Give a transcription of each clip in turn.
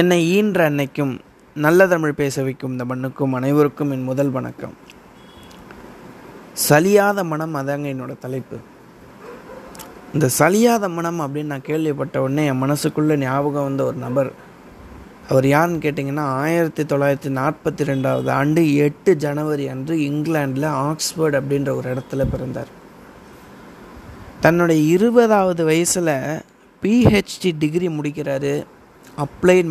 என்னை ஈன்ற அன்னைக்கும் நல்ல தமிழ் பேச வைக்கும் இந்த மண்ணுக்கும் அனைவருக்கும் என் முதல் வணக்கம். சலியாத மனம், அதாங்க என்னோடய தலைப்பு. இந்த சலியாத மனம் அப்படின்னு நான் கேள்விப்பட்ட உடனே என் மனசுக்குள்ளே ஞாபகம் வந்த ஒரு நபர். அவர் யாருன்னு கேட்டிங்கன்னா, 1942 ஆண்டு 8 ஜனவரி அன்று இங்கிலாண்டில் ஆக்ஸ்போர்ட் அப்படின்ற ஒரு இடத்துல பிறந்தார். தன்னுடைய 20வது வயசில் பிஹெச்டி டிகிரி முடிக்கிறாரு. Applied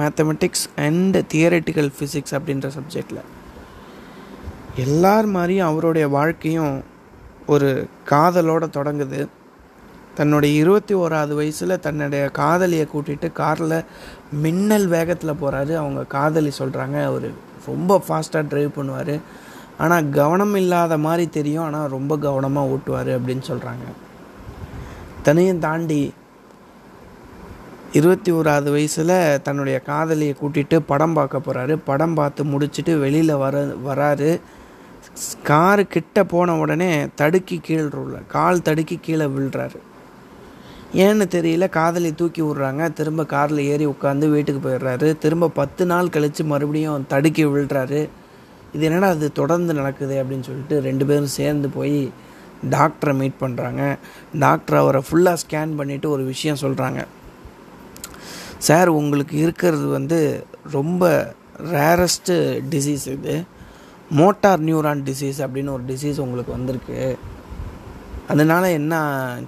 mathematics and theoretical physics அப்படின்ற சப்ஜெக்டில். எல்லார் மாதிரியும் அவருடைய வாழ்க்கையும் ஒரு காதலோடு தொடங்குது. தன்னுடைய 21வது வயசில் தன்னுடைய காதலியை கூட்டிகிட்டு காரில் மின்னல் வேகத்தில் போகிறாரு. அவங்க காதலி சொல்கிறாங்க, அவர் ரொம்ப ஃபாஸ்ட்டாக ட்ரைவ் பண்ணுவார், ஆனால் கவனம் இல்லாத மாதிரி தெரியும், ஆனால் ரொம்ப கவனமாக ஓட்டுவார் அப்படின்னு சொல்கிறாங்க. தனியும் தாண்டி 21வது வயசில் தன்னுடைய காதலியை கூட்டிகிட்டு படம் பார்க்க போகிறாரு. படம் பார்த்து முடிச்சுட்டு வெளியில் வராரு. காரு கிட்ட போன உடனே கால் தடுக்கி கீழே விழுறாரு. ஏன்னு தெரியல, காதலி தூக்கி விடுறாங்க. திரும்ப காரில் ஏறி உட்காந்து வீட்டுக்கு போயிடுறாரு. திரும்ப 10 நாள் கழித்து மறுபடியும் தடுக்கி விழுறாரு. இது என்னடா அது தொடர்ந்து நடக்குது அப்படின்னு சொல்லிட்டு 2 பேரும் சேர்ந்து போய் டாக்டரை மீட் பண்ணுறாங்க. டாக்டர் அவரை ஃபுல்லாக ஸ்கேன் பண்ணிவிட்டு ஒரு விஷயம் சொல்கிறாங்க. சார், உங்களுக்கு இருக்கிறது ரொம்ப ரேரஸ்ட்டு டிசீஸ், இது மோட்டார் நியூரான் டிசீஸ் அப்படின்னு ஒரு டிசீஸ் உங்களுக்கு வந்திருக்கு. அதனால் என்ன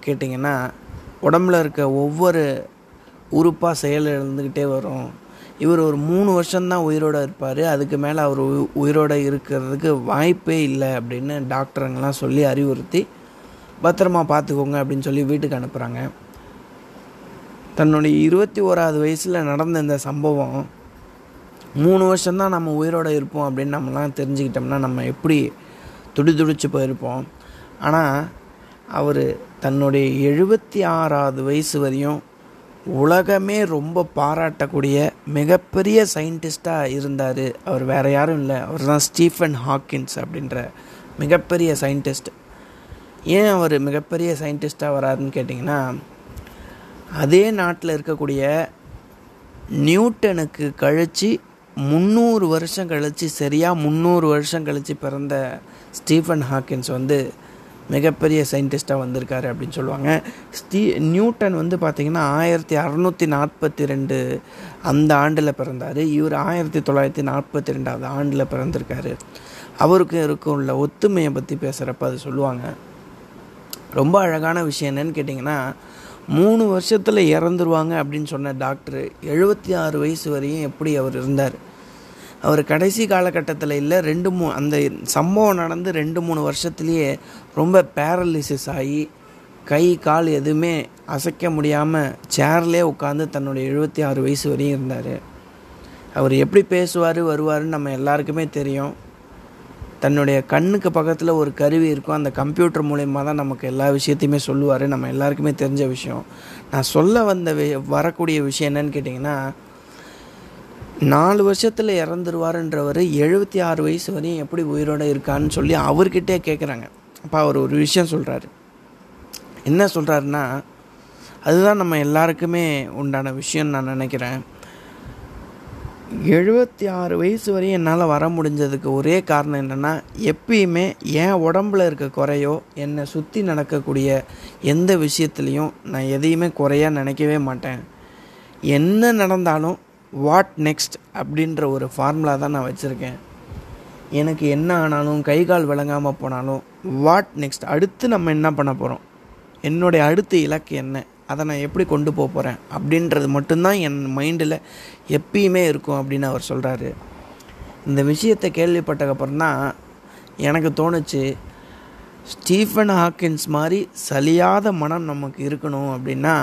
கேட்டிங்கன்னா, உடம்புல இருக்க ஒவ்வொரு உறுப்பாக செயல் இழந்துக்கிட்டே வரும். இவர் ஒரு 3 வருஷம்தான் உயிரோடு இருப்பார், அதுக்கு மேலே அவர் உயிரோடு இருக்கிறதுக்கு வாய்ப்பே இல்லை அப்படின்னு டாக்டருங்கெல்லாம் சொல்லி அறிவுறுத்தி பத்திரமா பார்த்துக்கோங்க அப்படின்னு சொல்லி வீட்டுக்கு அனுப்புகிறாங்க. தன்னுடைய 21வது வயசில் நடந்த இந்த சம்பவம், 3 வருஷம்தான் நம்ம உயிரோடு இருப்போம் அப்படின்னு நம்மளாம் தெரிஞ்சுக்கிட்டோம்னா நம்ம எப்படி துடிதுடிச்சு போயிருப்போம். ஆனால் அவர் தன்னுடைய 76வது வயசு வரையும் உலகமே ரொம்ப பாராட்டக்கூடிய மிகப்பெரிய சயின்டிஸ்டாக இருந்தார். அவர் வேறு யாரும் இல்லை, அவர் தான் ஸ்டீஃபன் ஹாக்கின்ஸ் அப்படின்ற மிகப்பெரிய சயின்டிஸ்ட். ஏன் அவர் மிகப்பெரிய சயின்டிஸ்டாக வராருன்னு கேட்டிங்கன்னா, அதே நாட்டில் இருக்கக்கூடிய நியூட்டனுக்கு கழித்து 300 வருஷம் கழித்து, சரியாக 300 வருஷம் கழித்து பிறந்த ஸ்டீஃபன் ஹாக்கின்ஸ் மிகப்பெரிய சயின்டிஸ்ட்டாக வந்திருக்காரு அப்படின்னு சொல்லுவாங்க. நியூட்டன் பார்த்திங்கன்னா 1642 அந்த ஆண்டில் பிறந்தார். இவர் 1942வது ஆண்டில் பிறந்திருக்காரு. அவருக்கும் உள்ள ஒத்துமையை பற்றி பேசுகிறப்ப அது சொல்லுவாங்க. ரொம்ப அழகான விஷயம் என்னன்னு கேட்டிங்கன்னா, 3 வருஷத்தில் இறந்துருவாங்க அப்படின்னு சொன்ன டாக்டர் 76 வயசு வரையும் எப்படி அவர் இருந்தார். அவர் கடைசி காலகட்டத்தில் இல்லை, அந்த சம்பவம் நடந்து 2-3 வருஷத்துலேயே ரொம்ப பேரலிசிஸ் ஆகி கை கால் எதுவுமே அசைக்க முடியாமல் சேர்லேயே உட்காந்து தன்னுடைய 76 வயசு வரையும் இருந்தார். அவர் எப்படி பேசுவார் வருவார்னு நம்ம எல்லாருக்குமே தெரியும். தன்னுடைய கண்ணுக்கு பக்கத்தில் ஒரு கருவி இருக்கும், அந்த கம்ப்யூட்டர் மூலயமா தான் நமக்கு எல்லா விஷயத்தையுமே சொல்லுவார். நம்ம எல்லாருக்குமே தெரிஞ்ச விஷயம். நான் சொல்ல வரக்கூடிய விஷயம் என்னன்னு கேட்டிங்கன்னா, 4 வருஷத்தில் இறந்துருவாருன்றவர் 76 வயசு வரையும் எப்படி உயிரோடு இருக்கான்னு சொல்லி அவர்கிட்டே கேட்குறாங்க. அப்போ அவர் ஒரு விஷயம் சொல்கிறாரு. என்ன சொல்கிறாருன்னா, அதுதான் நம்ம எல்லாருக்குமே உண்டான விஷயம்னு நான் நினைக்கிறேன். 76 வயசு வரையும் என்னால் வர முடிஞ்சதுக்கு ஒரே காரணம் என்னென்னா, எப்பயுமே என் உடம்பில் இருக்க குறையோ என்னை சுற்றி நடக்கக்கூடிய எந்த விஷயத்துலேயும் நான் எதையுமே குறையாக நினைக்கவே மாட்டேன். என்ன நடந்தாலும் வாட் நெக்ஸ்ட் அப்படின்ற ஒரு ஃபார்முலா தான் நான் வச்சுருக்கேன். எனக்கு என்ன ஆனாலும், கை கால் விளங்காமல் போனாலும், வாட் நெக்ஸ்ட், அடுத்து நம்ம என்ன பண்ண போகிறோம், என்னுடைய அடுத்த இலக்கு என்ன, அதை நான் எப்படி கொண்டு போக போகிறேன் அப்படின்றது மட்டும்தான் என் மைண்டில் எப்பயுமே இருக்கும் அப்படின்னு அவர் சொல்கிறாரு. இந்த விஷயத்தை கேள்விப்பட்டக்கப்புறம் தான் எனக்கு தோணுச்சு, ஸ்டீஃபன் ஹாக்கின்ஸ் மாதிரி சலியாத மனம் நமக்கு இருக்கணும் அப்படின்னா,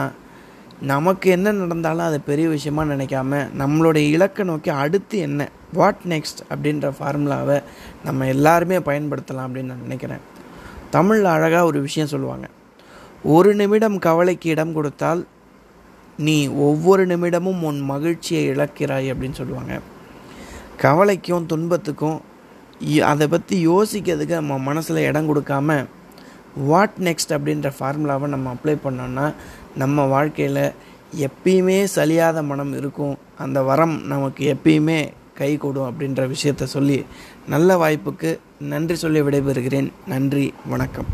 நமக்கு என்ன நடந்தாலும் அது பெரிய விஷயமாக நினைக்காம நம்மளுடைய இலக்கை நோக்கி அடுத்து என்ன, வாட் நெக்ஸ்ட் அப்படின்ற ஃபார்முலாவை நம்ம எல்லாருமே பயன்படுத்தலாம் அப்படின்னு நான் நினைக்கிறேன். தமிழில் அழகாக ஒரு விஷயம் சொல்லுவாங்க, 1 நிமிடம் கவலைக்கு இடம் கொடுத்தால் நீ ஒவ்வொரு நிமிடமும் உன் மகிழ்ச்சியை இழக்கிறாய் அப்படின்னு சொல்லுவாங்க. கவலைக்கும் துன்பத்துக்கும் அதை பற்றி யோசிக்கிறதுக்கு நம்ம மனசில் இடம் கொடுக்காம வாட் நெக்ஸ்ட் அப்படின்ற ஃபார்முலாவை நம்ம அப்ளை பண்ணோன்னா நம்ம வாழ்க்கையில் எப்பயுமே சலியாத மனம் இருக்கும், அந்த வரம் நமக்கு எப்பயுமே கை கூடும் அப்படின்ற விஷயத்தை சொல்லி நல்ல வாய்ப்புக்கு நன்றி சொல்லி விடைபெறுகிறேன். நன்றி, வணக்கம்.